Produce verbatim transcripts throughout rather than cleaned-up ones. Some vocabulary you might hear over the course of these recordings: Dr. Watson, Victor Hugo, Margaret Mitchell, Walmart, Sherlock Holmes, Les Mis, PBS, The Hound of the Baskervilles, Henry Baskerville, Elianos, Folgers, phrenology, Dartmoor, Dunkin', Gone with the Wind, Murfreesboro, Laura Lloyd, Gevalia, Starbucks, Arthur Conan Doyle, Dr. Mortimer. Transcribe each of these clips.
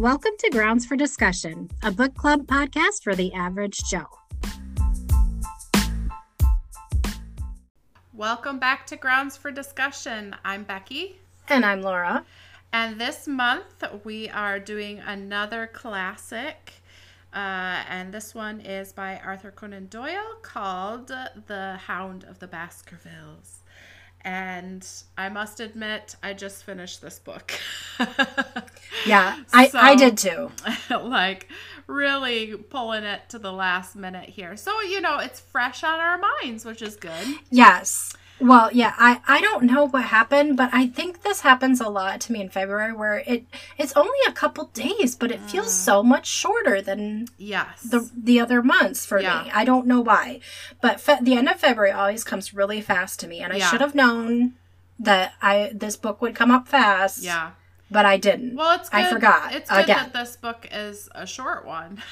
Welcome to Grounds for Discussion, a book club podcast for the average Joe. Welcome back to Grounds for Discussion. I'm Becky. And I'm Laura. And this month we are doing another classic, uh, and this one is by Arthur Conan Doyle called The Hound of the Baskervilles. And I must admit, I just finished this book. yeah, I, so, I did too. Like, really pulling it to the last minute here. So, you know, it's fresh on our minds, which is good. Yes. Well, yeah, I, I don't know what happened, but I think this happens a lot to me in February where it it's only a couple days, but it feels so much shorter than yes. the the other months for yeah. me. I don't know why, but fe- the end of February always comes really fast to me, and I yeah. should have known that I this book would come up fast. Yeah. But I didn't. Well, it's good. I forgot. It's good again. That this book is a short one.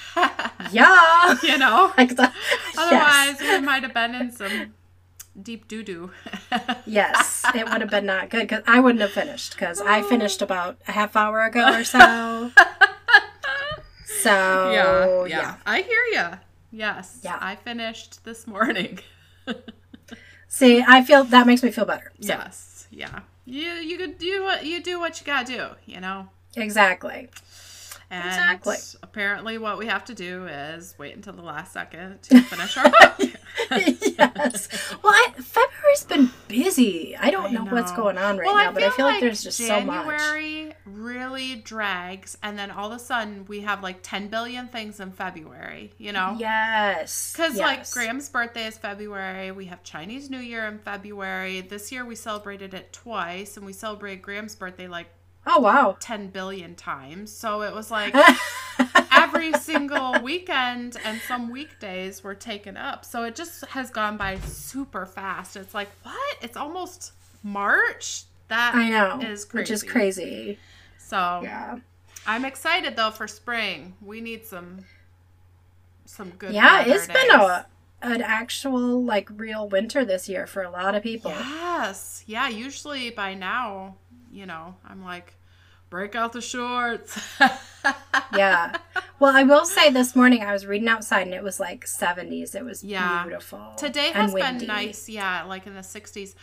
yeah. You know? Like the, Otherwise, yes. we might have been in some deep doo-doo. Yes, it would have been not good because I wouldn't have finished because I finished about a half hour ago or so. So, yeah, yeah. yeah. I hear you. Yes, yeah. I finished this morning. See, I feel that makes me feel better. So. Yes, yeah. You you could do what you do what you gotta do, you know? Exactly. And exactly. apparently what we have to do is wait until the last second to finish our book. Yes. Well, I, February's been busy. I don't I know, know what's going on right well, now, I but I feel like, like there's just January so much. January really drags, and then all of a sudden we have like ten billion things in February, you know? Yes. Because yes. like Graham's birthday is February. We have Chinese New Year in February. This year we celebrated it twice, and we celebrated Graham's birthday like Oh, wow. ten billion times. So it was like every single weekend and some weekdays were taken up. So it just has gone by super fast. It's like, what? It's almost March? That I know, is crazy. Which is crazy. So yeah. I'm excited, though, for spring. We need some some good Yeah, it's days. been a an actual, like, real winter this year for a lot of people. Yes. Yeah, usually by now, you know, I'm like, break out the shorts. yeah. Well, I will say this morning I was reading outside and it was like seventies. It was yeah. beautiful. Today has been nice. Yeah. Like in the sixties.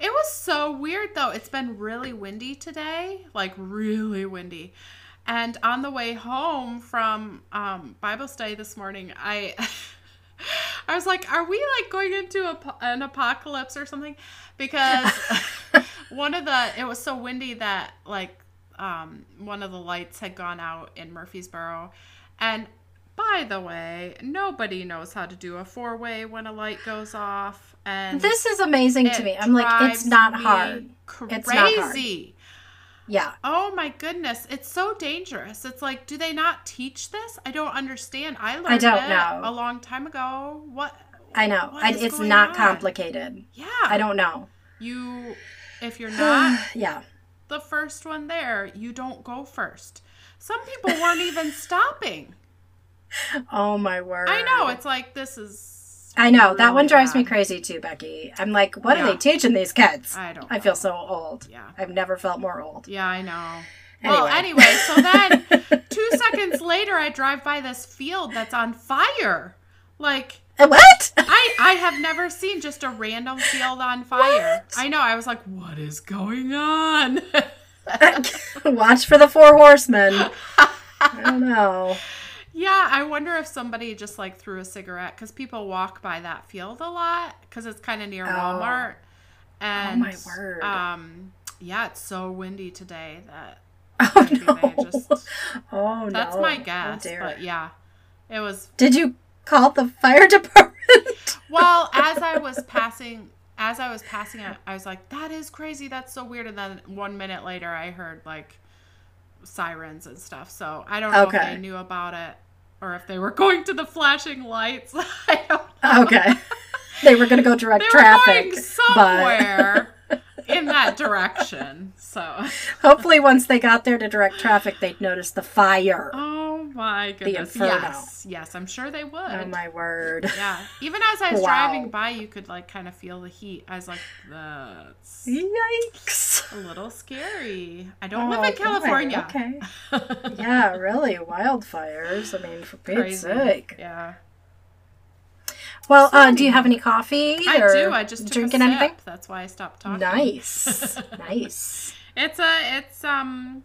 It was so weird though. It's been really windy today. Like really windy. And on the way home from um, Bible study this morning, I... I was like, are we like going into a, an apocalypse or something? Because one of the, it was so windy that like um, one of the lights had gone out in Murfreesboro. And by the way, nobody knows how to do a four-way when a light goes off. And this is amazing to me. I'm like, it's not hard. Crazy. It's not hard. Yeah. Oh my goodness. It's so dangerous. It's like, do they not teach this? I don't understand. I learned I don't it know. a long time ago. What? I know. What I, it's not on? complicated. Yeah. I don't know. You, if you're not yeah. the first one there, you don't go first. Some people weren't even stopping. Oh my word. I know. It's like, this is. I know. Really that one drives bad. me crazy too, Becky. I'm like, what yeah. are they teaching these kids? I don't know. I feel so old. Yeah. I've never felt more old. Yeah, I know. Anyway. Well, anyway, so then two seconds later, I drive by this field that's on fire. Like. What? I, I have never seen just a random field on fire. What? I know. I was like, what is going on? Watch for the four horsemen. I don't know. Yeah, I wonder if somebody just, like, threw a cigarette, because people walk by that field a lot, because it's kind of near oh. Walmart. And, oh, my word. Um, yeah, it's so windy today that oh, no. they just... Oh, no. That's my guess, oh, but yeah, it was... Did you call the fire department? Well, as I was passing, as I was passing it, I was like, that is crazy, that's so weird, and then one minute later, I heard, like, sirens and stuff, so I don't know okay. if they knew about it. Or if they were going to the flashing lights, I don't know. Okay. They were going to go direct they traffic. They were going somewhere but... in that direction. So hopefully once they got there to direct traffic, they'd notice the fire. Oh, my goodness. The inferno. Yes. Yes, I'm sure they would. Oh, my word. Yeah. Even as I was wow. driving by, you could, like, kind of feel the heat. I was like, that's... Yikes. A little scary. I don't oh, live in California. Okay. Yeah, really. Wildfires. I mean, for God's sake. Yeah. Well, uh, do you have any coffee? I or do. I just took drinking a sip. Anything? That's why I stopped talking. Nice. Nice. It's a, it's, um...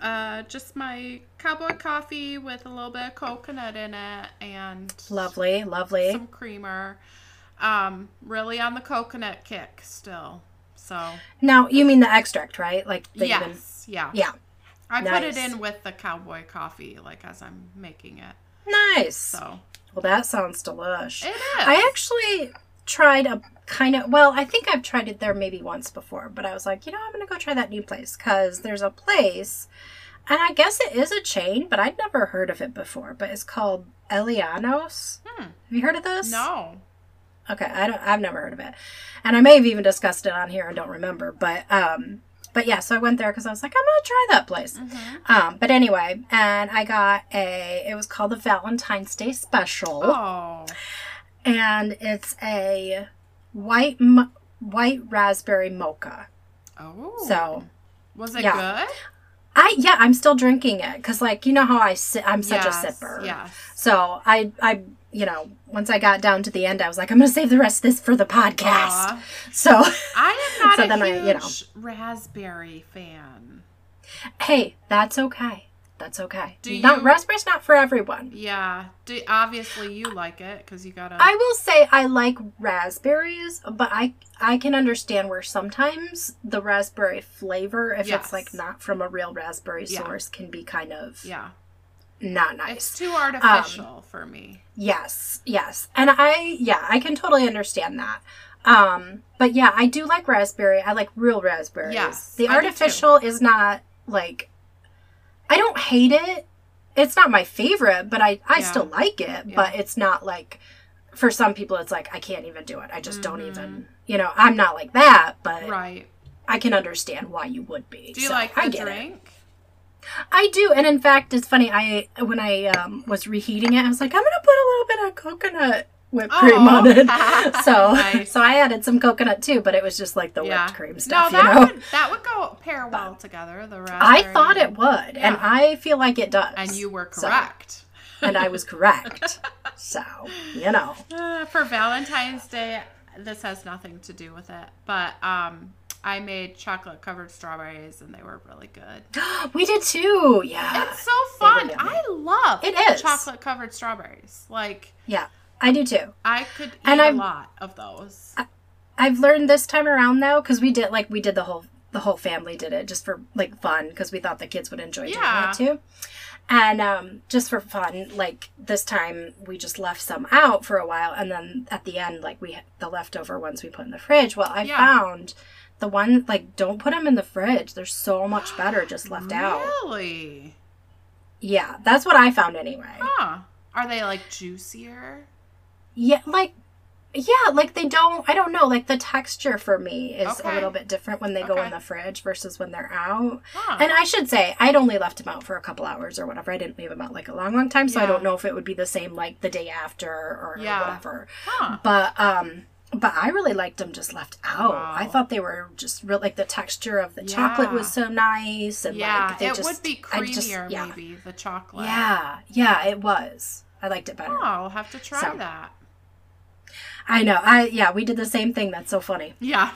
Uh, just my cowboy coffee with a little bit of coconut in it and lovely, lovely some creamer. Um, really on the coconut kick still. So now you mean the extract, right? Like the yes, been... yeah, yeah. I nice. Put it in with the cowboy coffee, like as I'm making it. Nice. So well, that sounds delish. It is. I actually tried a kind of well, I think I've tried it there maybe once before, but I was like, you know, I'm gonna go try that new place because there's a place, and I guess it is a chain, but I'd never heard of it before. But it's called Elianos. Hmm. Have you heard of this? No. Okay, I don't. I've never heard of it, and I may have even discussed it on here. I don't remember, but um, but yeah. So I went there because I was like, I'm gonna try that place. Mm-hmm. Um, but anyway, and I got a. It was called the Valentine's Day Special. Oh. And it's a white mo- white raspberry mocha. Oh. So. Was it yeah. good? I yeah, I'm still drinking it because, like, you know how I si- I'm such yes, a sipper. Yeah. So I I you know, once I got down to the end, I was like, I'm gonna save the rest of this for the podcast. Aww. So I am not so a then huge I, you know. raspberry fan. Hey, that's okay. That's okay. Do not, you, raspberry's not for everyone. Yeah. Do, obviously, you like it because you gotta. I will say I like raspberries, but I I can understand where sometimes the raspberry flavor, if yes. it's like not from a real raspberry yeah. source, can be kind of yeah not nice. It's too artificial um, for me. Yes. Yes. And I yeah I can totally understand that. Um. But yeah, I do like raspberry. I like real raspberries. Yes. The artificial is not like. I don't hate it. It's not my favorite, but I, I yeah. still like it. Yeah. But it's not like, for some people, it's like, I can't even do it. I just mm-hmm. don't even, you know, I'm not like that, but right. I can understand why you would be. Do you so like the I get drink? It. I do. And in fact, it's funny. I When I um, was reheating it, I was like, I'm going to put a little bit of coconut whipped oh. cream on it. so, nice. so I added some coconut too, but it was just like the yeah. whipped cream stuff. No, that, you know? would, that would go pair well but together. The raspberry. I thought it would, yeah. and I feel like it does. And you were correct. So, and I was correct. So, you know. Uh, for Valentine's Day, this has nothing to do with it, but um, I made chocolate covered strawberries and they were really good. We did too. Yeah. It's so fun. I love it chocolate covered strawberries. Like, yeah. I do too. I could eat and a lot of those. I, I've learned this time around though, because we did like we did the whole the whole family did it just for like fun because we thought the kids would enjoy yeah. doing it too, and um, just for fun. Like this time we just left some out for a while, and then at the end like we the leftover ones we put in the fridge. Well, I yeah. found the one like don't put them in the fridge. They're so much better just left really? out. Really? Yeah, that's what I found anyway. Huh? Are they like juicier? Yeah, like, yeah, like they don't, I don't know, like the texture for me is okay. a little bit different when they okay. go in the fridge versus when they're out. Huh. And I should say, I'd only left them out for a couple hours or whatever. I didn't leave them out like a long, long time, so yeah. I don't know if it would be the same like the day after or yeah. whatever. Huh. But, um, but I really liked them just left out. Wow. I thought they were just real, like the texture of the yeah. chocolate was so nice. And yeah, like, they it just, would be creamier just, yeah. maybe, the chocolate. Yeah, yeah, it was. I liked it better. Oh, I'll have to try so. that. I know. I yeah, we did the same thing. That's so funny. Yeah.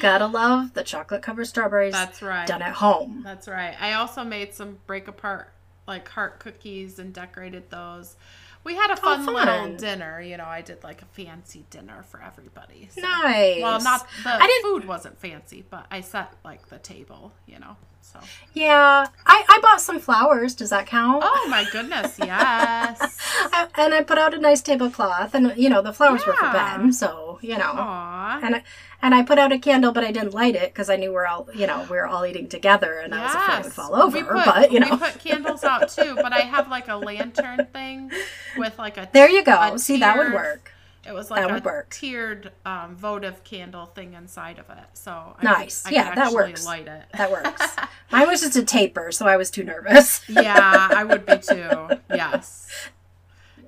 Gotta love the chocolate covered strawberries. That's right. Done at home. That's right. I also made some break apart like heart cookies and decorated those. We had a fun, oh, fun. little dinner. You know, I did like a fancy dinner for everybody. So. Nice. Well, not the I didn't, food wasn't fancy, but I set like the table, you know. So. Yeah, I, I bought some flowers. Does that count? Oh, my goodness. Yes. I, and I put out a nice tablecloth and, you know, the flowers yeah. were for Ben. So, you know, Aww. and I, and I put out a candle, but I didn't light it because I knew we're all, you know, we were all eating together and yes. I was afraid it would fall over. We put, but, you know, we put candles out, too. But I have like a lantern thing with like a. There you go. Tiered, See, that would work. It was like that would a work. tiered um, votive candle thing inside of it. So I nice. could, I yeah, could actually that works. light it. That works. Mine was just a taper, so I was too nervous. Yeah, I would be too. Yes.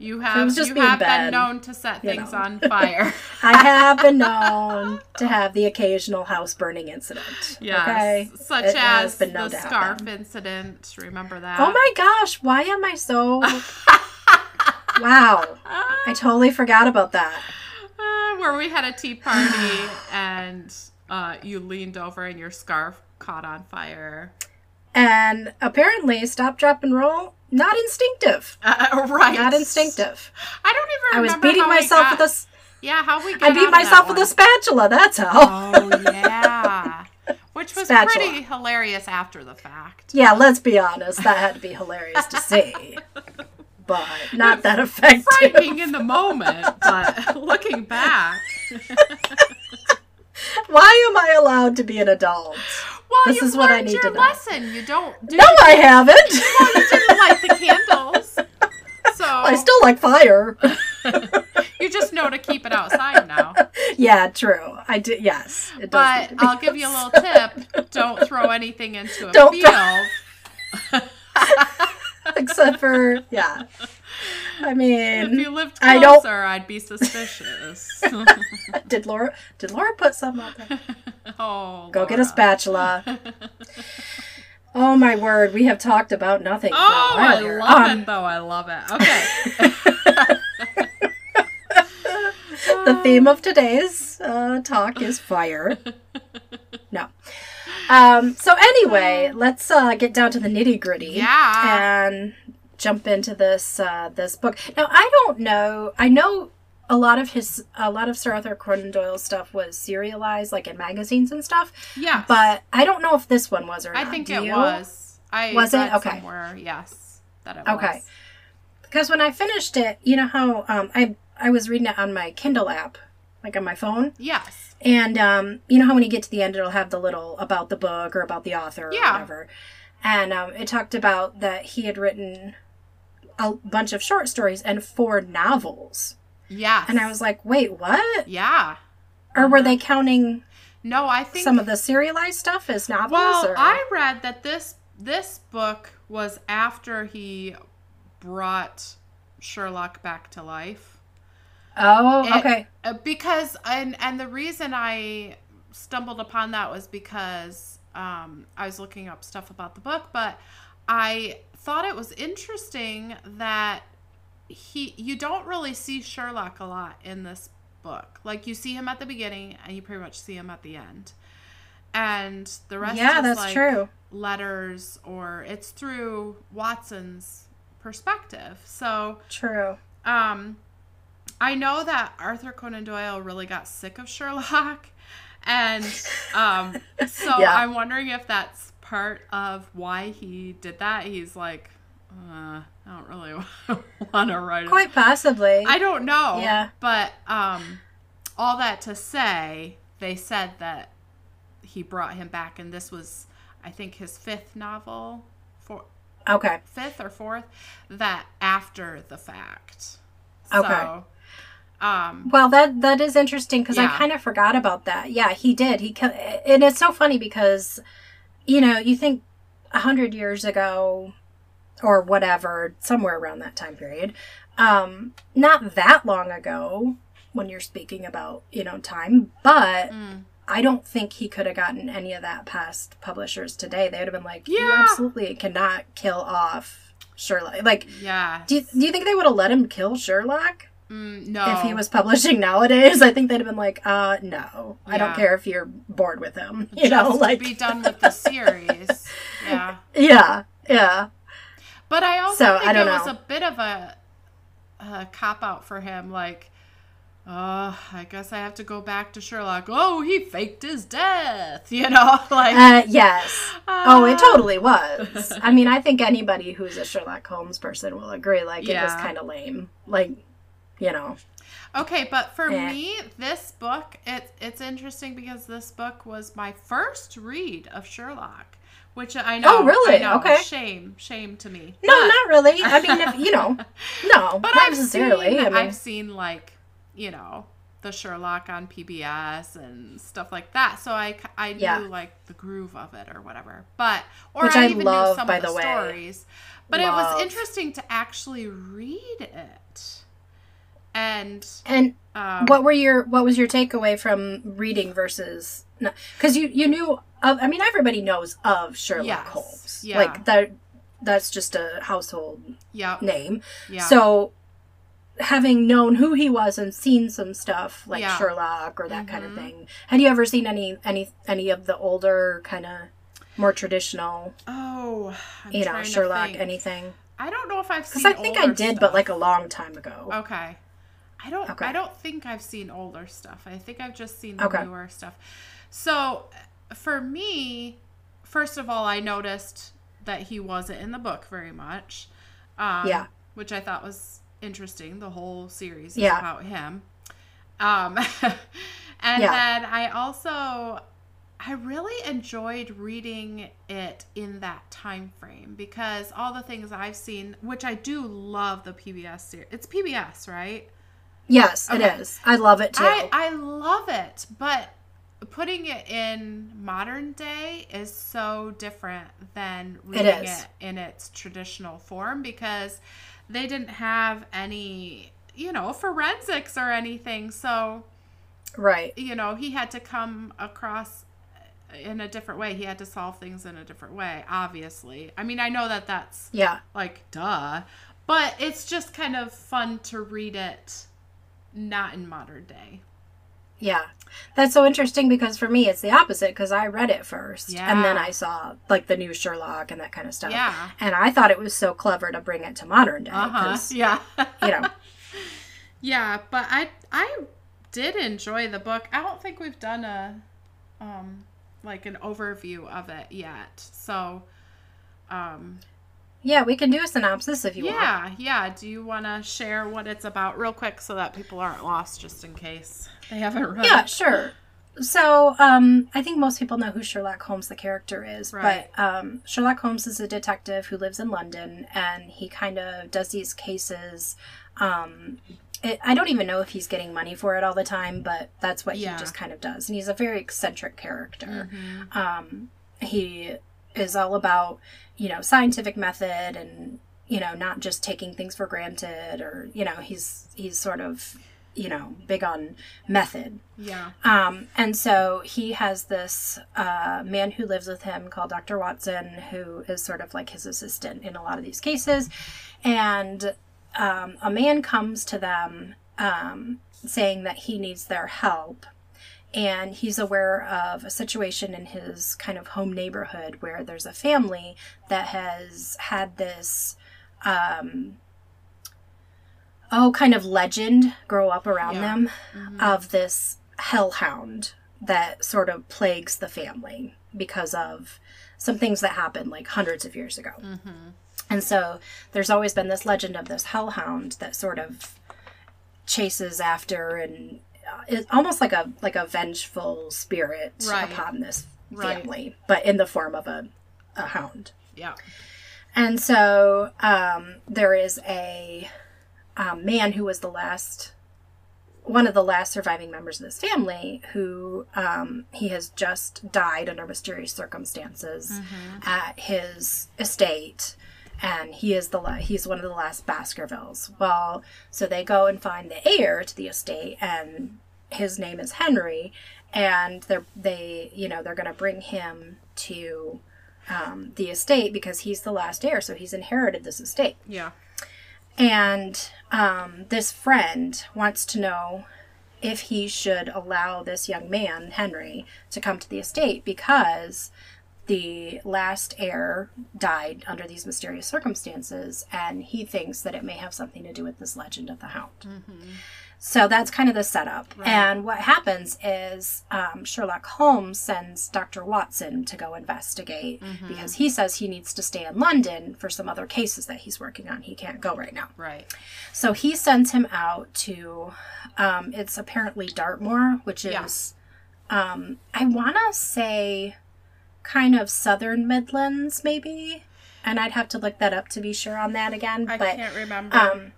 You have, you have been known to set things on fire. I have been known to have the occasional house burning incident. Yes. Okay? Such as the scarf incident. Remember that? Oh my gosh. Why am I so... Wow. I totally forgot about that. Uh, where we had a tea party and uh, you leaned over and your scarf caught on fire. And apparently, stop, drop, and roll... Not instinctive. Uh, right. Not instinctive. I don't even remember. I was beating how myself got... with a... Yeah, how we got I beat myself with one. a spatula, that's how. Oh, yeah. Which was spatula. pretty hilarious after the fact. Yeah, let's be honest. That had to be hilarious to see. But not that effective. Frightening in the moment, but looking back. Why am I allowed to be an adult? Well, this is what I need to know. You've learned your lesson. You don't do No, I haven't. Well, you didn't light the candles. So well, I still like fire. You just know to keep it outside now. Yeah, true. I do. Yes. It does but I'll give you a little tip. Don't throw anything into a don't field. Except for, yeah. I mean, if you lived closer, I don't... I'd be suspicious. Did Laura? Did Laura put some up there? Oh, go Laura. Get a spatula. Oh my word, we have talked about nothing. Oh, for a while here. I love um, it though. I love it. Okay. The theme of today's uh, talk is fire. No. Um, so anyway, let's uh, get down to the nitty gritty. Yeah. And jump into this uh, this book. Now, I don't know. I know a lot of his, a lot of Sir Arthur Conan Doyle's stuff was serialized, like in magazines and stuff. Yeah. But I don't know if this one was or I not. I think Do it you? was. I was it okay? Somewhere, yes, that it okay. was. Okay. Because when I finished it, you know how um, I I was reading it on my Kindle app, like on my phone. Yes. And um, you know how when you get to the end, it'll have the little about the book or about the author yeah. or whatever, and um, it talked about that he had written a bunch of short stories and four novels. Yeah. And I was like, wait, what? Yeah. Or mm-hmm. were they counting No, I think some of the serialized stuff as novels? Well, or... I read that this this book was after he brought Sherlock back to life. Oh, it, okay. Because and and the reason I stumbled upon that was because um I was looking up stuff about the book, but I thought it was interesting that he you don't really see Sherlock a lot in this book. Like, you see him at the beginning and you pretty much see him at the end, and the rest yeah, is that's like true. letters, or it's through Watson's perspective. So true. Um, I know that Arthur Conan Doyle really got sick of Sherlock, and um, so yeah. I'm wondering if that's part of why he did that. He's like, uh, I don't really want to write it. Quite possibly. I don't know. Yeah. But um, all that to say, they said that he brought him back, and this was, I think, his fifth novel. For, okay. Fifth or fourth, that after the fact. So, okay. Um, well, that that is interesting, because yeah. I kind of forgot about that. Yeah, he did. He And it's so funny because... You know, you think a hundred years ago or whatever, somewhere around that time period, um, not that long ago when you're speaking about, you know, time, but mm. I don't think he could have gotten any of that past publishers today. They would have been like, yeah. you absolutely cannot kill off Sherlock. Like, yeah. do, you, do you think they would have let him kill Sherlock? Mm, no. If he was publishing nowadays, I think they'd have been like, uh, no. Yeah. I don't care if you're bored with him. You Just know, like. to be done with the series. Yeah. Yeah. Yeah. But I also so, think I it know. was a bit of a, a cop-out for him. Like, oh, I guess I have to go back to Sherlock. Oh, he faked his death. You know, like. Uh, yes. Uh, oh, it totally was. I mean, I think anybody who's a Sherlock Holmes person will agree. Like, yeah. it was kind of lame. Like. You know. Okay, but for eh. me, this book, it, it's interesting because this book was my first read of Sherlock, which I know. Oh, really? I know, okay. Shame. Shame to me. No, but, not really. I mean, if, you know. No, but not I've necessarily. Seen, I mean, I've seen, like, you know, the Sherlock on P B S and stuff like that. So I, I knew yeah. like the groove of it or whatever. But or Which I, I even love, knew some of the, the stories. But love. It was interesting to actually read it. And and um, what were your what was your takeaway from reading versus no, because you, you knew of, I mean, everybody knows of Sherlock yes, Holmes. Yeah. Like that that's just a household yep. name. Yeah. So having known who he was and seen some stuff like yeah. Sherlock or that mm-hmm. kind of thing. Had you ever seen any any any of the older kind of more traditional oh I'm you know Sherlock anything? I don't know if I've seen older because I think I did stuff. But like a long time ago. Okay. I don't okay. I don't think I've seen older stuff. I think I've just seen the okay. newer stuff. So for me, first of all, I noticed that he wasn't in the book very much. Um yeah. which I thought was interesting. The whole series is yeah. about him. Um, and yeah. then I also, I really enjoyed reading it in that time frame because all the things I've seen, which I do love the P B S series. It's P B S, right? Yes, okay. it is. I love it too. I, I love it, but putting it in modern day is so different than reading it, it in its traditional form because they didn't have any, you know, forensics or anything. So, right. You know, he had to come across in a different way. He had to solve things in a different way, obviously. I mean, I know that that's yeah. like, duh. But it's just kind of fun to read it not in modern day. Yeah. That's so interesting because for me, it's the opposite because I read it first yeah. and then I saw like the new Sherlock and that kind of stuff. Yeah. And I thought it was so clever to bring it to modern day. Uh-huh. Yeah. you know. Yeah. But I, I did enjoy the book. I don't think we've done a, um, like an overview of it yet. So, um, yeah, we can do a synopsis if you yeah, want. Yeah, yeah. Do you want to share what it's about real quick so that people aren't lost just in case they haven't read yeah, it? Yeah, sure. So um, I think most people know who Sherlock Holmes the character is. Right. But um, Sherlock Holmes is a detective who lives in London, and he kind of does these cases. Um, it, I don't even know if he's getting money for it all the time, but that's what yeah. he just kind of does. And he's a very eccentric character. Mm-hmm. Um, he is all about... you know, scientific method and, you know, not just taking things for granted or, you know, he's, he's sort of, you know, big on method. Yeah. Um, and so he has this, uh, man who lives with him called Doctor Watson, who is sort of like his assistant in a lot of these cases. And, um, a man comes to them, um, saying that he needs their help. And he's aware of a situation in his kind of home neighborhood where there's a family that has had this, um, oh, kind of legend grow up around yeah. them mm-hmm. of this hellhound that sort of plagues the family because of some things that happened like hundreds of years ago. Mm-hmm. And so there's always been this legend of this hellhound that sort of chases after and it's almost like a like a vengeful spirit right. upon this family, right. but in the form of a, a hound. Yeah. And so um, there is a, a man who was the last, one of the last surviving members of this family, who um, he has just died under mysterious circumstances mm-hmm. at his estate. And he is the he's one of the last Baskervilles. Well, so they go and find the heir to the estate, and his name is Henry. And they're they you know they're going to bring him to um, the estate because he's the last heir, so he's inherited this estate. Yeah. And um, this friend wants to know if he should allow this young man Henry to come to the estate because the last heir died under these mysterious circumstances, and he thinks that it may have something to do with this legend of the hound. Mm-hmm. So that's kind of the setup. Right. And what happens is um, Sherlock Holmes sends Doctor Watson to go investigate mm-hmm. because he says he needs to stay in London for some other cases that he's working on. He can't go right now. Right. So he sends him out to, um, it's apparently Dartmoor, which is, yeah. um, I want to say... kind of southern Midlands maybe, and I'd have to look that up to be sure on that again. I but, can't remember. Um,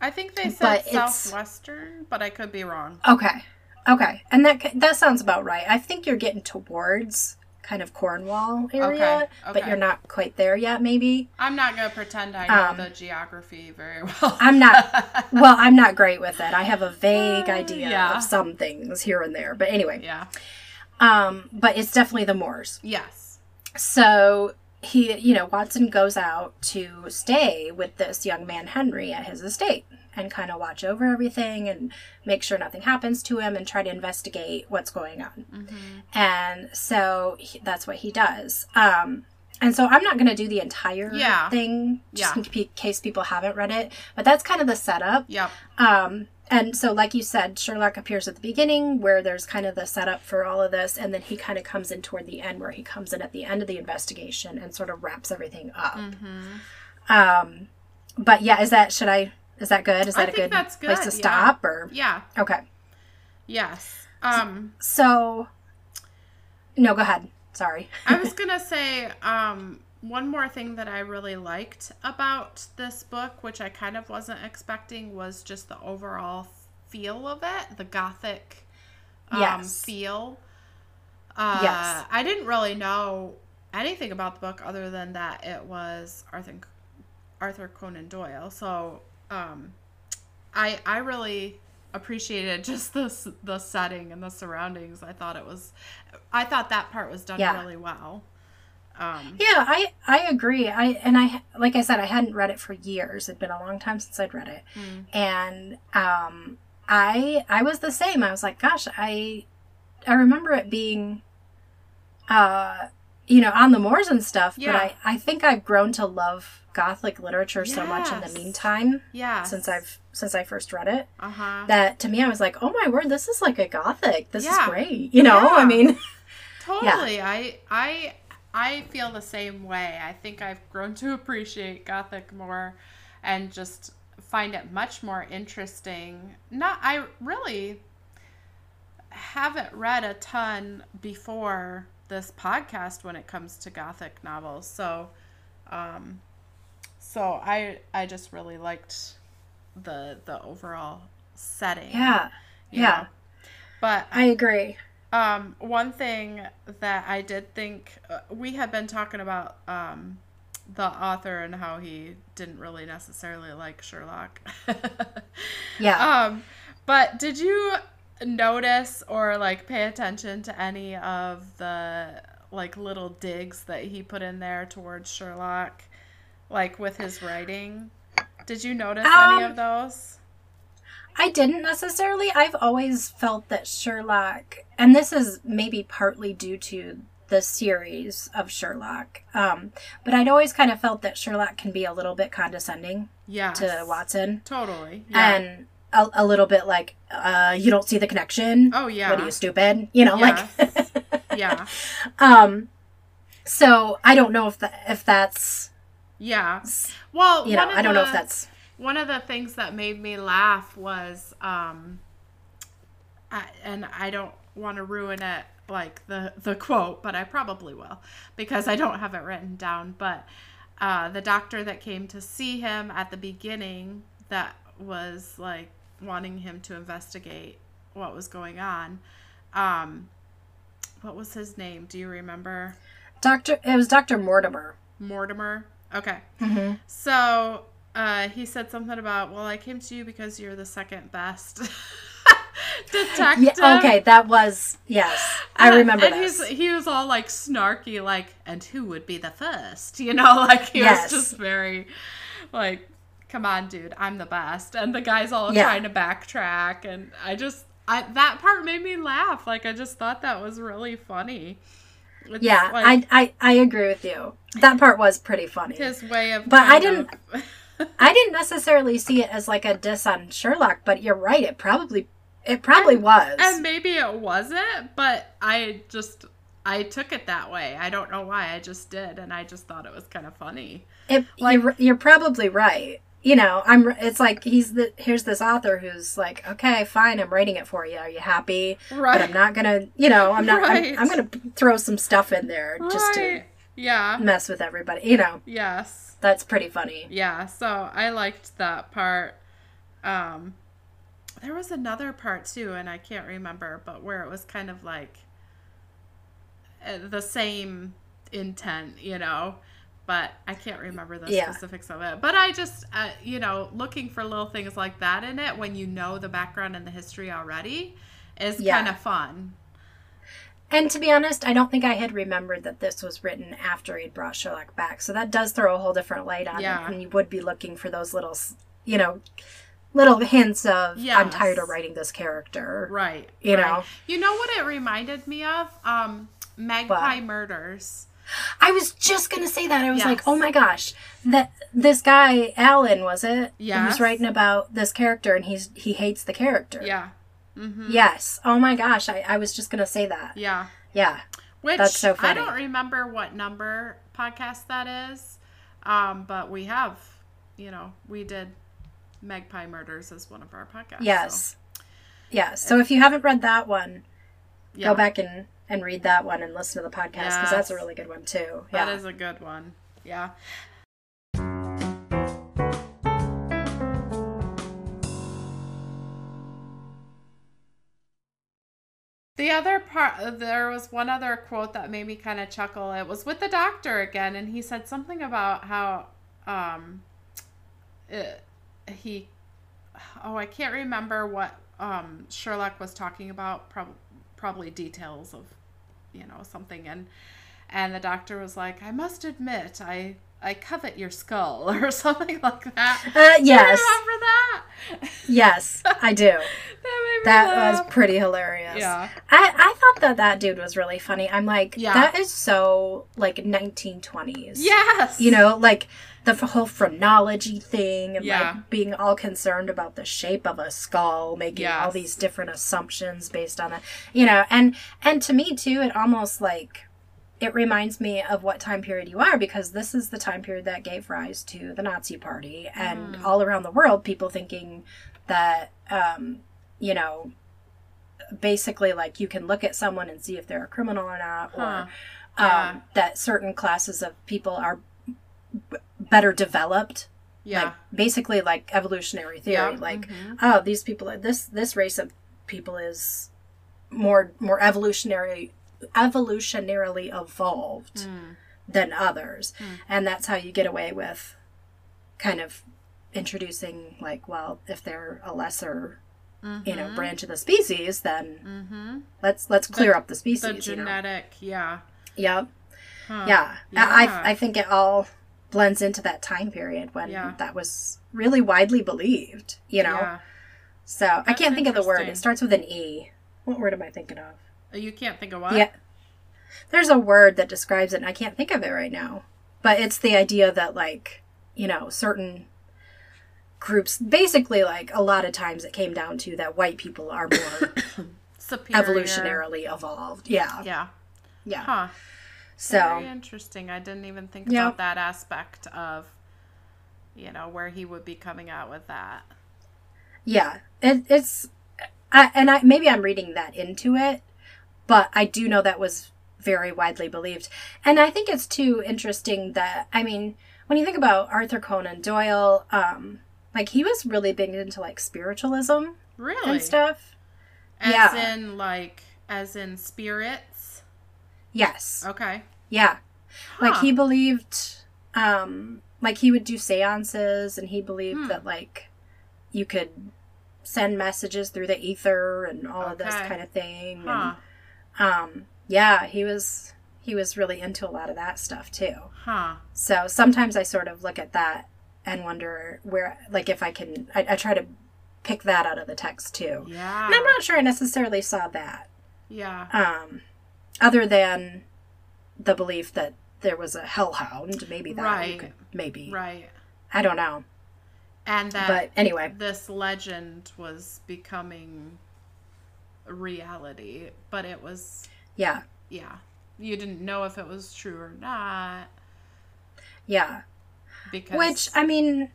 I think they said but Southwestern, but I could be wrong. Okay. Okay. And that that sounds about right. I think you're getting towards kind of Cornwall area, okay. Okay. but you're not quite there yet, maybe. I'm not going to pretend I know um, the geography very well. I'm not. Well, I'm not great with it. I have a vague idea uh, yeah. of some things here and there. But anyway. Yeah. Um, but it's definitely the moors. Yes. So he, you know, Watson goes out to stay with this young man, Henry, at his estate and kind of watch over everything and make sure nothing happens to him and try to investigate what's going on. Mm-hmm. And so he, that's what he does. Um, and so I'm not going to do the entire yeah. thing just yeah. in case people haven't read it, but that's kind of the setup. Yeah. Um, and so like you said, Sherlock appears at the beginning where there's kind of the setup for all of this. And then he kind of comes in toward the end where he comes in at the end of the investigation and sort of wraps everything up. Mm-hmm. Um, but yeah, is that, should I, is that good? Is that I a good, that's good place to yeah. stop? Or yeah. Okay. Yes. Um, so, so no, go ahead. Sorry. I was going to say, um, one more thing that I really liked about this book, which I kind of wasn't expecting, was just the overall feel of it, the gothic um, yes. feel. Uh, yes. I didn't really know anything about the book other than that it was Arthur, Arthur Conan Doyle. So um, I I really appreciated just this the setting and the surroundings. I thought it was, I thought that part was done yeah. really well. Um, yeah, I, I agree. I and I like I said, I hadn't read it for years. It'd been a long time since I'd read it, mm. and um, I I was the same. I was like, gosh, I I remember it being, uh, you know, on the moors and stuff. Yeah. But I, I think I've grown to love Gothic literature yes. so much in the meantime. Yeah. Since I've since I first read it, uh-huh. that to me I was like, oh my word, this is like a Gothic. This yeah. is great. You know, yeah. I mean, totally. Yeah. I I. I feel the same way. I think I've grown to appreciate Gothic more and just find it much more interesting. Not, I really haven't read a ton before this podcast when it comes to Gothic novels. So, um, so I, I just really liked the, the overall setting. Yeah. Yeah. Know? But I agree. Um, one thing that I did think, uh, we had been talking about um, the author and how he didn't really necessarily like Sherlock. yeah. Um, but did you notice or like pay attention to any of the like little digs that he put in there towards Sherlock, like with his writing? Did you notice um, any of those? I didn't necessarily. I've always felt that Sherlock, and this is maybe partly due to the series of Sherlock, um, but I'd always kind of felt that Sherlock can be a little bit condescending yes. to Watson. Totally. Yeah. And a, a little bit like, uh, you don't see the connection? Oh, yeah. What are you, stupid? You know, yes. like... yeah. Um, so I don't know if the, if that's... Yeah. Well, you know, I don't the, know if that's... One of the things that made me laugh was... Um, I, and I don't want to ruin it, like the the quote, but I probably will because I don't have it written down. But uh, the doctor that came to see him at the beginning that was like wanting him to investigate what was going on. Um, what was his name? Do you remember? Doctor. It was Doctor Mortimer. Mortimer. Okay. Mm-hmm. So uh, he said something about, well, I came to you because you're the second best. detective. Yeah, okay, that was, yes, I and, remember and this. He's, he was all like snarky, like, and who would be the first? You know, like he yes. was just very like, come on, dude, I'm the best. And the guy's all yeah. trying to backtrack. And I just, I, that part made me laugh. Like, I just thought that was really funny. It's yeah, like, I, I, I agree with you. That part was pretty funny. His way of But I didn't... Of... I didn't necessarily see it as like a diss on Sherlock, but you're right. It probably it probably and, was. And maybe it wasn't, but I just I took it that way. I don't know why. I just did, and I just thought it was kind of funny. It, like you're, you're probably right. You know, I'm it's like he's the here's this author who's like, "Okay, fine, I'm writing it for you. Are you happy?" Right. But I'm not going to, you know, I'm not right. I'm, I'm going to throw some stuff in there right. just to yeah. mess with everybody, you know. Yes. That's pretty funny. Yeah, so I liked that part. Um, there was another part too, and I can't remember, but where it was kind of like the same intent, you know, but I can't remember the yeah. specifics of it. But I just, uh, you know, looking for little things like that in it when you know the background and the history already is yeah. kind of fun. And to be honest, I don't think I had remembered that this was written after he'd brought Sherlock back. So that does throw a whole different light on yeah. it. And you would be looking for those little, you know, little hints of, yes. I'm tired of writing this character. Right. You right. know? You know what it reminded me of? Um, Magpie but, Murders. I was just going to say that. I was yes. like, oh my gosh, that this guy, Alan, was it? Yeah. He was writing about this character and he's he hates the character. Yeah. Mm-hmm. Yes. Oh my gosh. I, I was just going to say that. Yeah. Yeah. Which that's so funny. I don't remember what number podcast that is. Um, but we have, you know, we did Magpie Murders as one of our podcasts. Yes. So. Yes. So if you haven't read that one, yeah. go back and, and read that one and listen to the podcast because yes. that's a really good one too. Yeah. That is a good one. Yeah. The other part, there was one other quote that made me kind of chuckle. It was with the doctor again, and he said something about how um, it, he, oh, I can't remember what um, Sherlock was talking about, prob- probably details of, you know, something. And and the doctor was like, I must admit, I, I covet your skull, or something like that. Uh, yes. Do you remember that? Yes, I do. that that was pretty hilarious. Yeah. I, I thought that that dude was really funny. I'm like, yeah. that is so, like, nineteen twenties. Yes. You know, like, the whole phrenology thing and, yeah. like, being all concerned about the shape of a skull, making yes. all these different assumptions based on that. You know, and and to me, too, it almost, like... it reminds me of what time period you are, because this is the time period that gave rise to the Nazi Party and mm. all around the world, people thinking that, um, you know, basically like you can look at someone and see if they're a criminal or not, huh. or um, yeah. that certain classes of people are b- better developed. Yeah. Like, basically like evolutionary theory, yeah. like, mm-hmm. oh, these people are this, this race of people is more, more evolutionary evolutionarily evolved mm. than others mm. and that's how you get away with kind of introducing like, well, if they're a lesser mm-hmm. you know branch of the species, then mm-hmm. let's let's clear the, up the species, the genetic you know? yeah yep huh. yeah, yeah. I, I think it all blends into that time period when yeah. that was really widely believed, you know yeah. so that's I can't think of the word. It starts with an E. What word am I thinking of? You can't think of what? Yeah. There's a word that describes it, and I can't think of it right now. But it's the idea that, like, you know, certain groups, basically, like, a lot of times it came down to that white people are more superior, evolutionarily evolved. Yeah. Yeah. Yeah. Huh. So. Very interesting. I didn't even think yeah. about that aspect of, you know, where he would be coming out with that. Yeah. It, it's, I, and I, maybe I'm reading that into it. But I do know that was very widely believed. And I think it's too interesting that, I mean, when you think about Arthur Conan Doyle, um, like, he was really big into, like, spiritualism. Really? And stuff. As yeah. in, like, as in spirits? Yes. Okay. Yeah. Huh. Like, he believed, um, like, he would do seances, and he believed hmm. that, like, you could send messages through the ether and all okay. of this kind of thing. Huh. And, Um, yeah, he was, he was really into a lot of that stuff too. Huh. So sometimes I sort of look at that and wonder where, like, if I can, I, I try to pick that out of the text too. Yeah. And I'm not sure I necessarily saw that. Yeah. Um, other than the belief that there was a hellhound, maybe that right. you could, maybe. Right. I don't know. And that, but anyway, this legend was becoming reality, but it was yeah yeah you didn't know if it was true or not, yeah because which I mean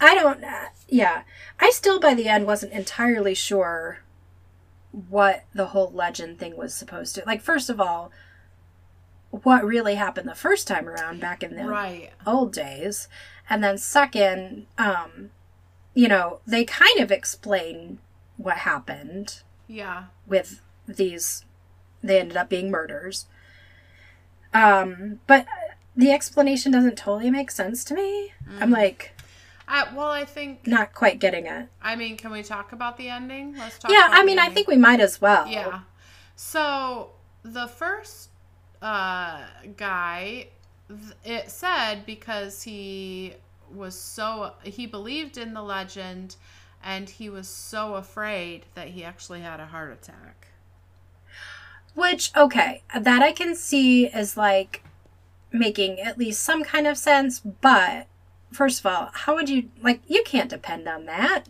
I don't uh, yeah I still by the end wasn't entirely sure what the whole legend thing was supposed to, like, first of all, what really happened the first time around back in the right. old days, and then second, um you know, they kind of explain what happened. Yeah. With these, they ended up being murders. Um, but the explanation doesn't totally make sense to me. Mm. I'm like... Uh, well, I think... Not quite getting it. I mean, can we talk about the ending? Let's talk yeah, about I mean, I think we might as well. Yeah. So, the first uh, guy, it said because he was so... He believed in the legend, and he was so afraid that he actually had a heart attack. Which, okay, that I can see is, like, making at least some kind of sense, but... First of all, how would you, like, you can't depend on that.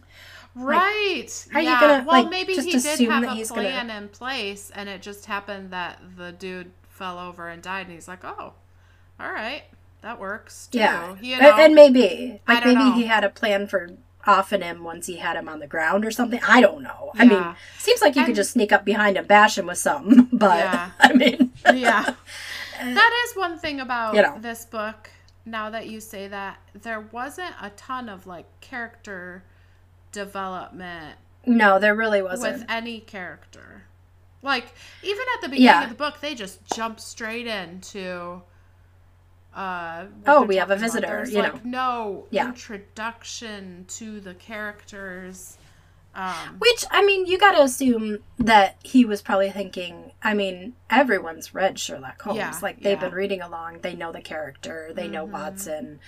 Right. Like, are yeah. you gonna, well, like, maybe just he did have a plan gonna... in place, and it just happened that the dude fell over and died, and he's like, oh, all right, that works, too. Yeah, you know, and maybe. Like, maybe know. he had a plan for offing him once he had him on the ground or something. I don't know. Yeah. I mean, seems like you and... could just sneak up behind him, bash him with something, but, yeah. I mean. yeah. That is one thing about you know. this book. Now that you say that, there wasn't a ton of, like, character development. No, there really wasn't. With any character. Like, even at the beginning yeah. of the book, they just jump straight into... Uh, oh, we have a visitor. There's, you like, know. no yeah. introduction to the characters. Um, Which, I mean, you gotta assume that he was probably thinking, I mean, everyone's read Sherlock Holmes. Yeah, like, they've yeah. been reading along. They know the character. They mm-hmm. know Watson.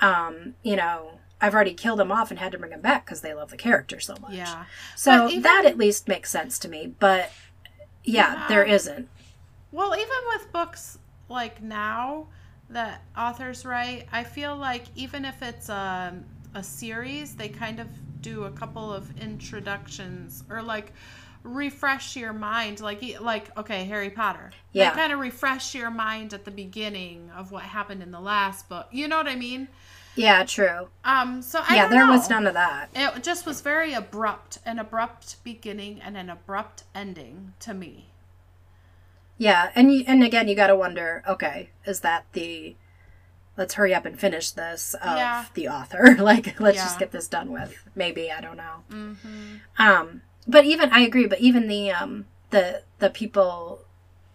Um, you know, I've already killed him off and had to bring him back because they love the character so much. Yeah. So even, that at least makes sense to me. But, yeah, yeah, there isn't. Well, even with books, like, now that authors write, I feel like even if it's a, a series, they kind of... do a couple of introductions or like refresh your mind, like like okay, Harry Potter. Yeah, they kind of refresh your mind at the beginning of what happened in the last book. You know what I mean? Yeah, true. Um, so I yeah, don't there know. was none of that. It just was very abrupt, an abrupt beginning and an abrupt ending to me. Yeah, and you, and again, you got to wonder. Okay, is that the let's hurry up and finish this of yeah. the author. Like, let's yeah. just get this done with. Maybe, I don't know. Mm-hmm. Um, but even, I agree, but even the um, the the people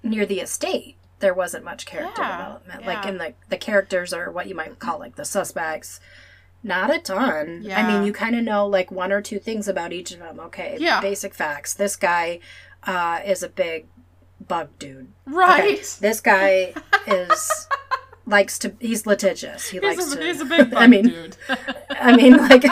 near the estate, there wasn't much character yeah. development. Yeah. Like, in the, the characters are what you might call, like, the suspects. Not a ton. Yeah. I mean, you kind of know, like, one or two things about each of them. Okay, yeah. basic facts. This guy uh, is a big bug dude. Right. Okay. This guy is... Likes to, he's litigious. He he's likes a, to, he's a big bug I mean, dude. I mean, like,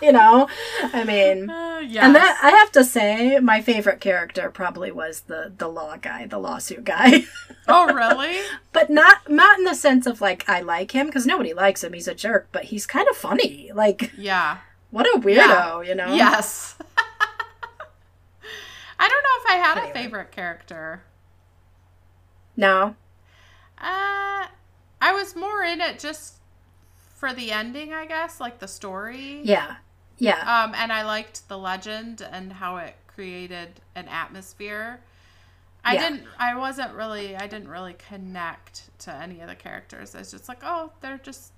you know, I mean, uh, yes. and that, I have to say, my favorite character probably was the, the law guy, the lawsuit guy. Oh, really? But not, not in the sense of, like, I like him, because nobody likes him. He's a jerk, but he's kind of funny. Like, yeah. What a weirdo, yeah. you know? Yes. I don't know if I had anyway. a favorite character. No. Uh, I was more in it just for the ending, I guess, like the story. Yeah, yeah. Um, and I liked the legend and how it created an atmosphere. I yeah. didn't, I wasn't really, I didn't really connect to any of the characters. It's just like, oh, they're just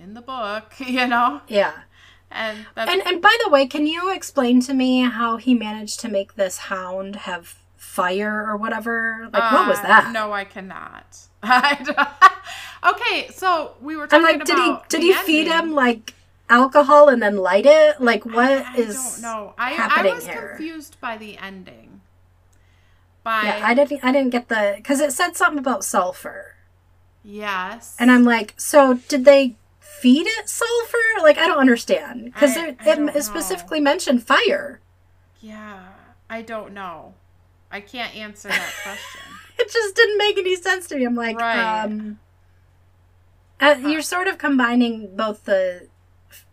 in the book, you know? Yeah. And, and and by the way, can you explain to me how he managed to make this hound have fire or whatever? Like, uh, what was that? No, I cannot. Okay, so we were talking I'm like, about did he did he feed him like alcohol and then light it? Like, what I, I is don't know. I, happening I was here? confused by the ending. By yeah, I didn't I didn't get the because it said something about sulfur. Yes, and I'm like, so did they feed it sulfur? Like, I don't understand because it, it specifically mentioned fire. Yeah, I don't know. I can't answer that question. It just didn't make any sense to me. I'm like, right. um, uh, huh. you're sort of combining both the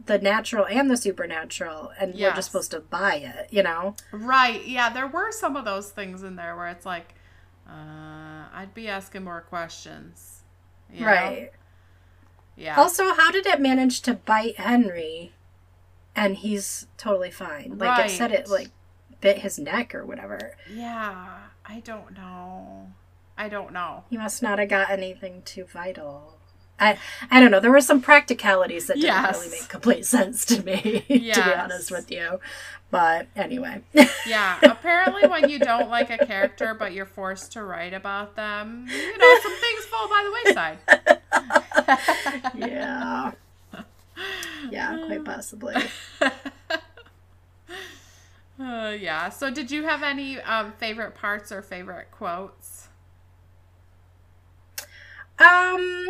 the natural and the supernatural, and yes. you're just supposed to buy it, you know? Right. Yeah, there were some of those things in there where it's like, uh, I'd be asking more questions. You right. know? Yeah. Also, how did it manage to bite Henry, and he's totally fine? Like, right. it said it, like, bit his neck or whatever. Yeah, I don't know. I don't know. He must not have got anything too vital. I, I don't know. There were some practicalities that didn't yes. really make complete sense to me, yes. to be honest with you. But anyway. Yeah. Apparently when you don't like a character, but you're forced to write about them, you know, some things fall by the wayside. Yeah. Yeah, quite possibly. Uh, yeah. So did you have any um, favorite parts or favorite quotes? Um...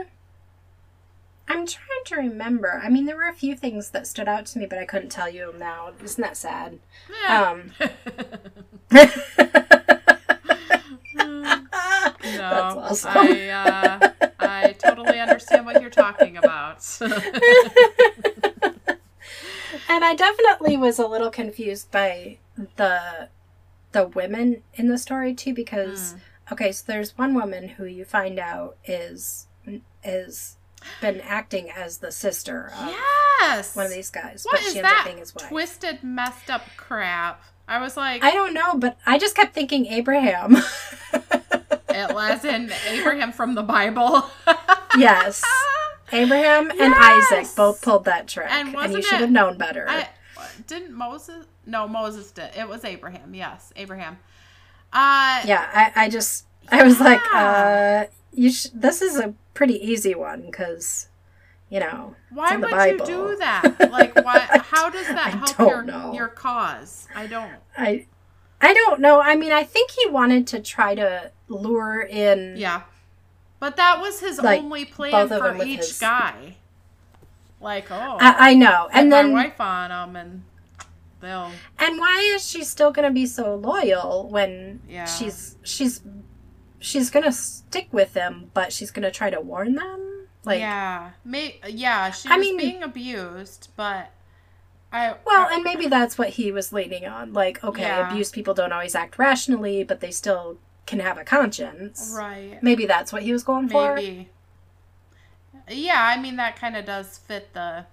I'm trying to remember. I mean, there were a few things that stood out to me, but I couldn't tell you them now. Isn't that sad? Yeah. Um, no, that's awesome. I, uh, I totally understand what you're talking about. And I definitely was a little confused by the the women in the story, too, because, mm. okay, so there's one woman who you find out is is... been acting as the sister of yes. one of these guys. What but is she ends that up being his wife. Twisted, messed up crap? I was like... I don't know, but I just kept thinking Abraham. It was in Abraham from the Bible. Yes. Abraham yes. and Isaac both pulled that trick. And, and you should have known better. I, didn't Moses... No, Moses did. It was Abraham. Yes, Abraham. Uh, yeah, I, I just... I was yeah. like, uh, you sh- this is a pretty easy one because, you know, why would Bible. You do that? Like, why? How does that help your know. your cause? I don't. I, I don't know. I mean, I think he wanted to try to lure in. Yeah, but that was his like, only plan for each his... guy. Like, oh, I, I know, and then my wife on them and. They'll... And why is she still going to be so loyal when yeah. she's she's she's going to stick with them, but she's going to try to warn them? Like, yeah, May- yeah, she I was mean, being abused, but I well, I... and maybe that's what he was leaning on. Like, okay, yeah. abused people don't always act rationally, but they still can have a conscience, right? Maybe that's what he was going maybe. for. Yeah, I mean that kind of does fit the.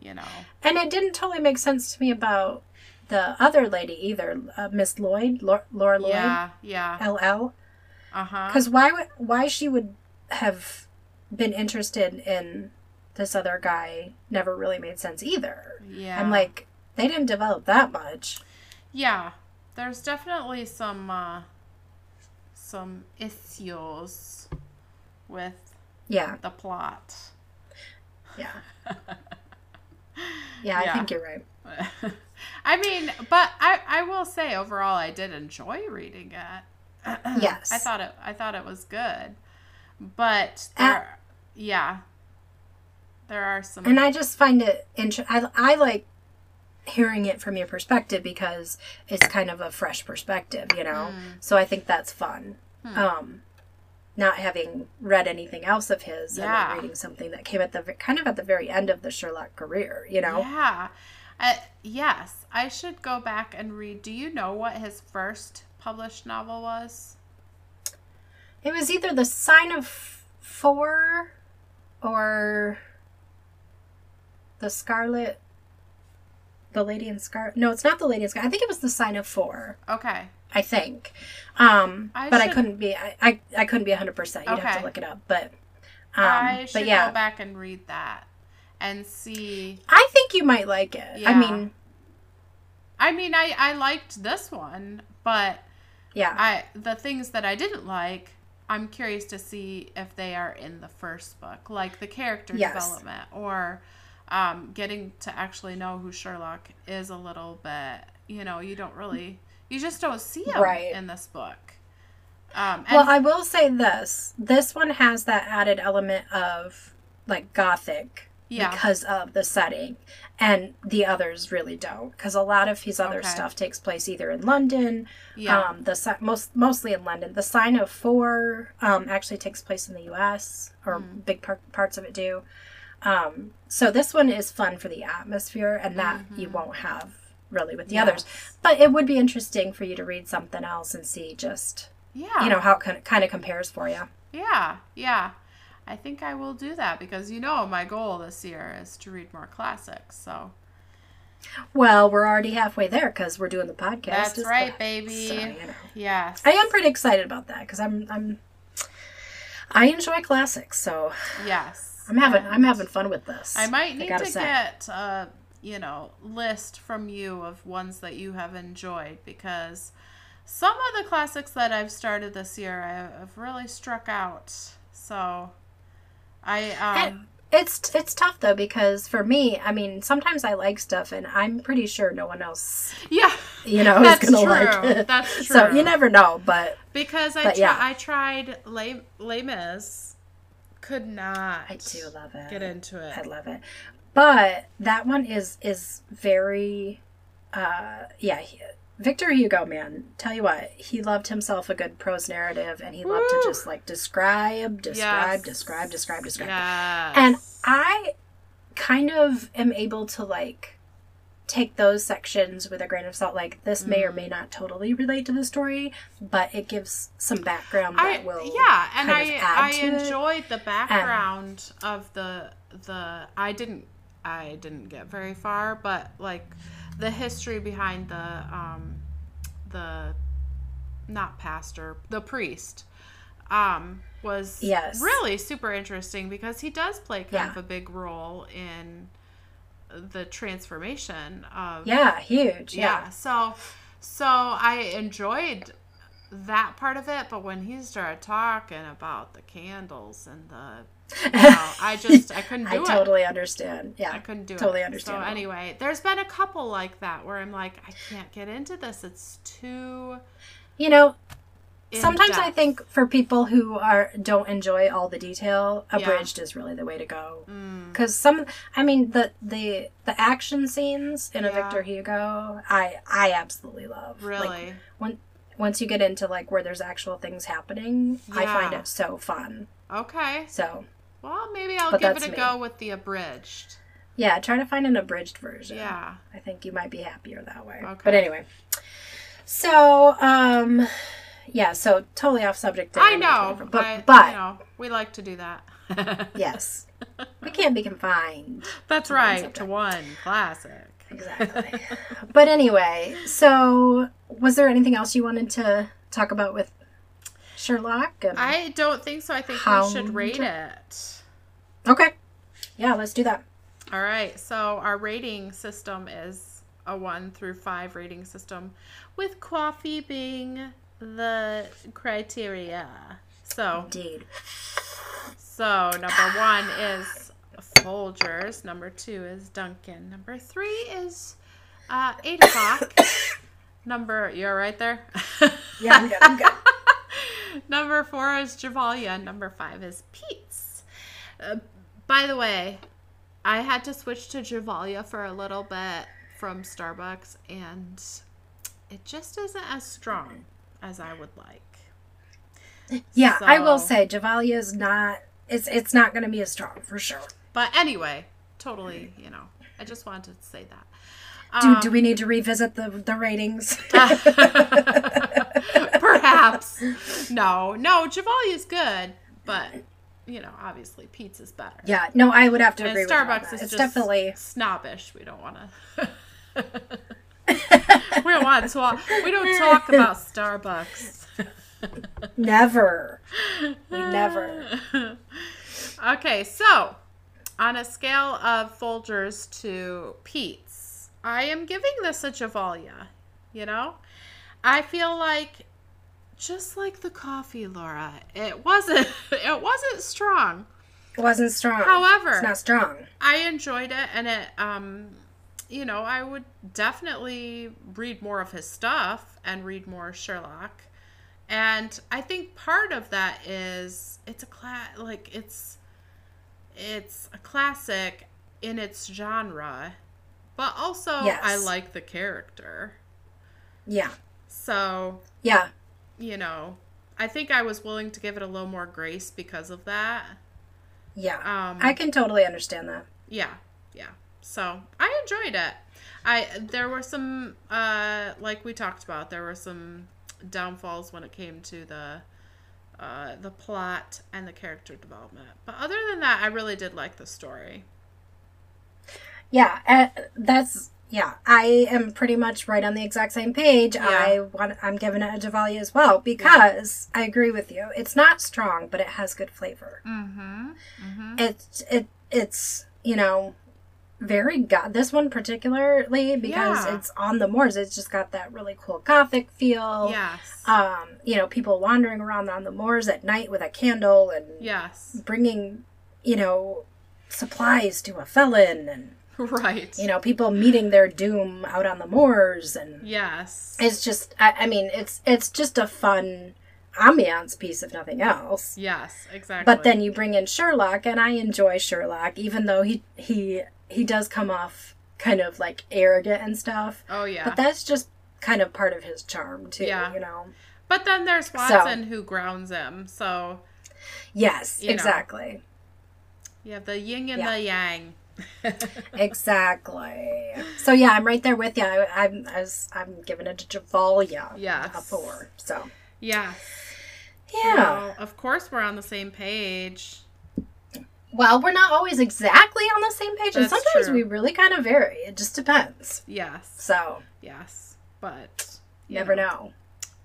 You know. And it didn't totally make sense to me about the other lady either, uh, Miss Lloyd, Laura, Laura Lloyd. Yeah, yeah. L L. Uh-huh. Because why would, why she would have been interested in this other guy never really made sense either. Yeah. I'm like, they didn't develop that much. Yeah. There's definitely some, uh, some issues with yeah. the plot. Yeah. Yeah, I yeah. think you're right. I mean, but I, I will say overall I did enjoy reading it. Yes. I thought it I thought it was good. But there, At, yeah. There are some And I just find it interesting. I I like hearing it from your perspective because it's kind of a fresh perspective, you know. Mm. So I think that's fun. Hmm. Um not having read anything else of his yeah. and then reading something that came at the kind of at the very end of the Sherlock career, you know? Yeah. Uh, yes. I should go back and read. Do you know what his first published novel was? It was either The Sign of Four or The Scarlet, The Lady in Scarlet. No, it's not The Lady in Scarlet. I think it was The Sign of Four. Okay. I think, um, I but should... I couldn't be, I, I, I couldn't be a hundred percent. You'd okay. have to look it up, but, um, I should but yeah. go back and read that and see. I think you might like it. Yeah. I mean, I mean, I, I liked this one, but yeah, I, the things that I didn't like, I'm curious to see if they are in the first book, like the character yes. development or, um, getting to actually know who Sherlock is a little bit, you know, you don't really... You just don't see him right. in this book. Um, and well, I will say this. This one has that added element of, like, gothic yeah. because of the setting. And the others really don't. Because a lot of his other okay. stuff takes place either in London, yeah. um, the most mostly in London. The Sign of Four um, actually takes place in the U S, or mm. big par- parts of it do. Um, so this one is fun for the atmosphere, and that mm-hmm. you won't have. Really with the yes. others, but it would be interesting for you to read something else and see just yeah you know how it kind of compares for you. Yeah, yeah, I think I will do that because you know my goal this year is to read more classics. So, well, we're already halfway there because we're doing the podcast. That's right, that? baby. So, you know. Yes, I am pretty excited about that because I'm I'm I enjoy classics, so yes, I'm having I'm having fun with this. I might need I to say. get a you know list from you of ones that you have enjoyed, because some of the classics that I've started this year I have really struck out. So I um. I- It's it's tough, though, because for me, I mean, sometimes I like stuff, and I'm pretty sure no one else, yeah, you know, is going to like it. That's true. So you never know, but... Because I, but tr- yeah. I tried Les, Les Mis, could not I do love it. get into it. I love it. But that one is, is very, uh, yeah, he, Victor Hugo, man, tell you what, he loved himself a good prose narrative, and he Woo! loved to just, like, describe, describe, yes. describe, describe, describe. Yes. And I kind of am able to, like, take those sections with a grain of salt. Like, this mm. may or may not totally relate to the story, but it gives some background that I, will yeah, and kind I, of add I to enjoyed it. the background and, of the, the, I didn't, I didn't get very far, but, like... the history behind the, um, the, not pastor, the priest, um, was yes. really super interesting, because he does play kind yeah. of a big role in the transformation of. Yeah, huge. Yeah. yeah. So, so I enjoyed that part of it, but when he started talking about the candles and the, you know, I just I couldn't do I it. I totally understand. Yeah, I couldn't do totally it. Totally understand. So anyway, there's been a couple like that where I'm like, I can't get into this. It's too, you know. Sometimes depth. I think for people who are don't enjoy all the detail, abridged yeah. is really the way to go. Because mm. some, I mean, the the the action scenes in yeah. a Victor Hugo, I I absolutely love. Really, like, when once you get into like where there's actual things happening, yeah. I find it so fun. Okay. So. Well, maybe I'll but give it a me. go with the abridged. Yeah, try to find an abridged version. Yeah. I think you might be happier that way. Okay. But anyway. So, um, yeah, so totally off subject. I know. From, but, I, but you know, we like to do that. Yes. We can't be confined. That's to right. One to one classic. Exactly. But anyway, so was there anything else you wanted to talk about with Sherlock? And I don't think so. I think Hound. we should rate it. Okay. Yeah, let's do that. All right. So our rating system is a one through five rating system, with coffee being the criteria. So indeed. So number one is Folgers. Number two is Dunkin'. Number three is uh, eight o'clock. Number you're right there. Yeah, I'm good. I'm good. Number four is Gevalia. Number five is Pete's. Uh, by the way, I had to switch to Gevalia for a little bit from Starbucks, and it just isn't as strong as I would like. Yeah, so, I will say Gevalia is not. It's it's not going to be as strong for sure. But anyway, totally. You know, I just wanted to say that. Do, um, do we need to revisit the the ratings? Perhaps. No, no, Gevalia is good, but, you know, obviously Pete's is better. Yeah, no, I would have to and agree with that. Starbucks is it's just definitely... snobbish. We don't want to... we don't want to talk... We don't talk about Starbucks. Never. We never. Okay, so, on a scale of Folgers to Pete's, I am giving this a Gevalia, you know? I feel like, just like the coffee, Laura, it wasn't it wasn't strong. It wasn't strong. However, it's not strong. I enjoyed it, and it, um, you know, I would definitely read more of his stuff and read more Sherlock. And I think part of that is it's a cla- like it's it's a classic in its genre, but also yes. I like the character. Yeah. So, yeah, you know, I think I was willing to give it a little more grace because of that. Yeah, um, I can totally understand that. Yeah, yeah. So I enjoyed it. I there were some, uh, like we talked about, there were some downfalls when it came to the uh, the plot and the character development. But other than that, I really did like the story. Yeah, uh, that's Yeah, I am pretty much right on the exact same page. Yeah. I want, I'm giving it a Duvalier as well because yeah. I agree with you. It's not strong, but it has good flavor. Mm-hmm. Mm-hmm. It's, it, it's, you know, very go- this one particularly because yeah. it's on the moors. It's just got that really cool Gothic feel. Yes. Um, you know, people wandering around on the moors at night with a candle and yes. bringing, you know, supplies to a felon and. Right. You know, people meeting their doom out on the moors and yes. It's just I, I mean, it's it's just a fun ambiance piece if nothing else. Yes, exactly. But then you bring in Sherlock and I enjoy Sherlock even though he he he does come off kind of like arrogant and stuff. Oh yeah. But that's just kind of part of his charm too, yeah. you know. But then there's Watson so, who grounds him. So yes, exactly. Know. You have the yin and yeah. the yang. Exactly. So yeah, I'm right there with you. I, I'm I was, I'm giving it to Javalia. Yes. A four. So yeah, yeah. Well, of course, we're on the same page. Well, we're not always exactly on the same page, and That's sometimes true. we really kind of vary. It just depends. Yes. So yes, but you never know. know.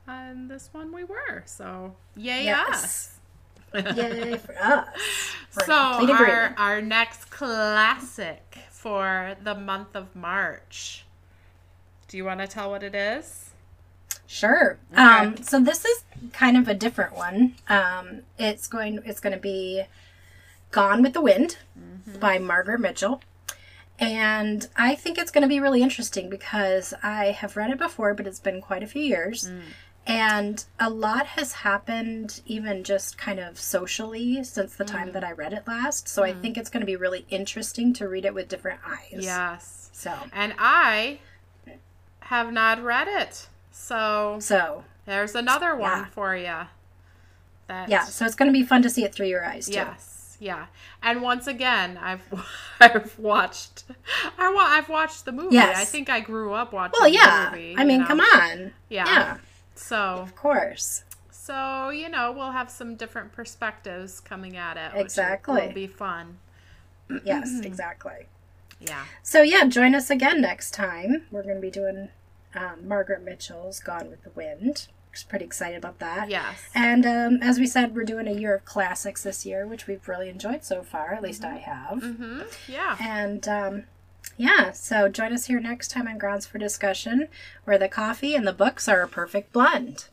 And this one we were. So yay yes. us. Yay for us. For so our, our next classic for the month of March. Do you want to tell what it is? Sure. Okay. Um, so this is kind of a different one. Um, it's going it's going to be Gone with the Wind mm-hmm. by Margaret Mitchell. And I think it's going to be really interesting because I have read it before, but it's been quite a few years. Mm. And a lot has happened even just kind of socially since the time mm. that I read it last. So mm. I think it's going to be really interesting to read it with different eyes. Yes. So. And I have not read it. So. So. There's another one yeah. for you. That... Yeah. So it's going to be fun to see it through your eyes too. Yes. Yeah. And once again, I've I've watched I wa- I've watched the movie. Yes. I think I grew up watching well, yeah. the movie. I mean, you know? Come on. Yeah. Yeah. So, of course. So, you know, we'll have some different perspectives coming at it. Exactly. Which will be fun. Yes, exactly. Yeah. So, yeah, join us again next time. We're going to be doing um, Margaret Mitchell's Gone with the Wind. Just pretty excited about that. Yes. And um, as we said, we're doing a year of classics this year, which we've really enjoyed so far. At least mm-hmm. I have. Mm-hmm. Yeah. And, um, yeah, so join us here next time on Grounds for Discussion, where the coffee and the books are a perfect blend.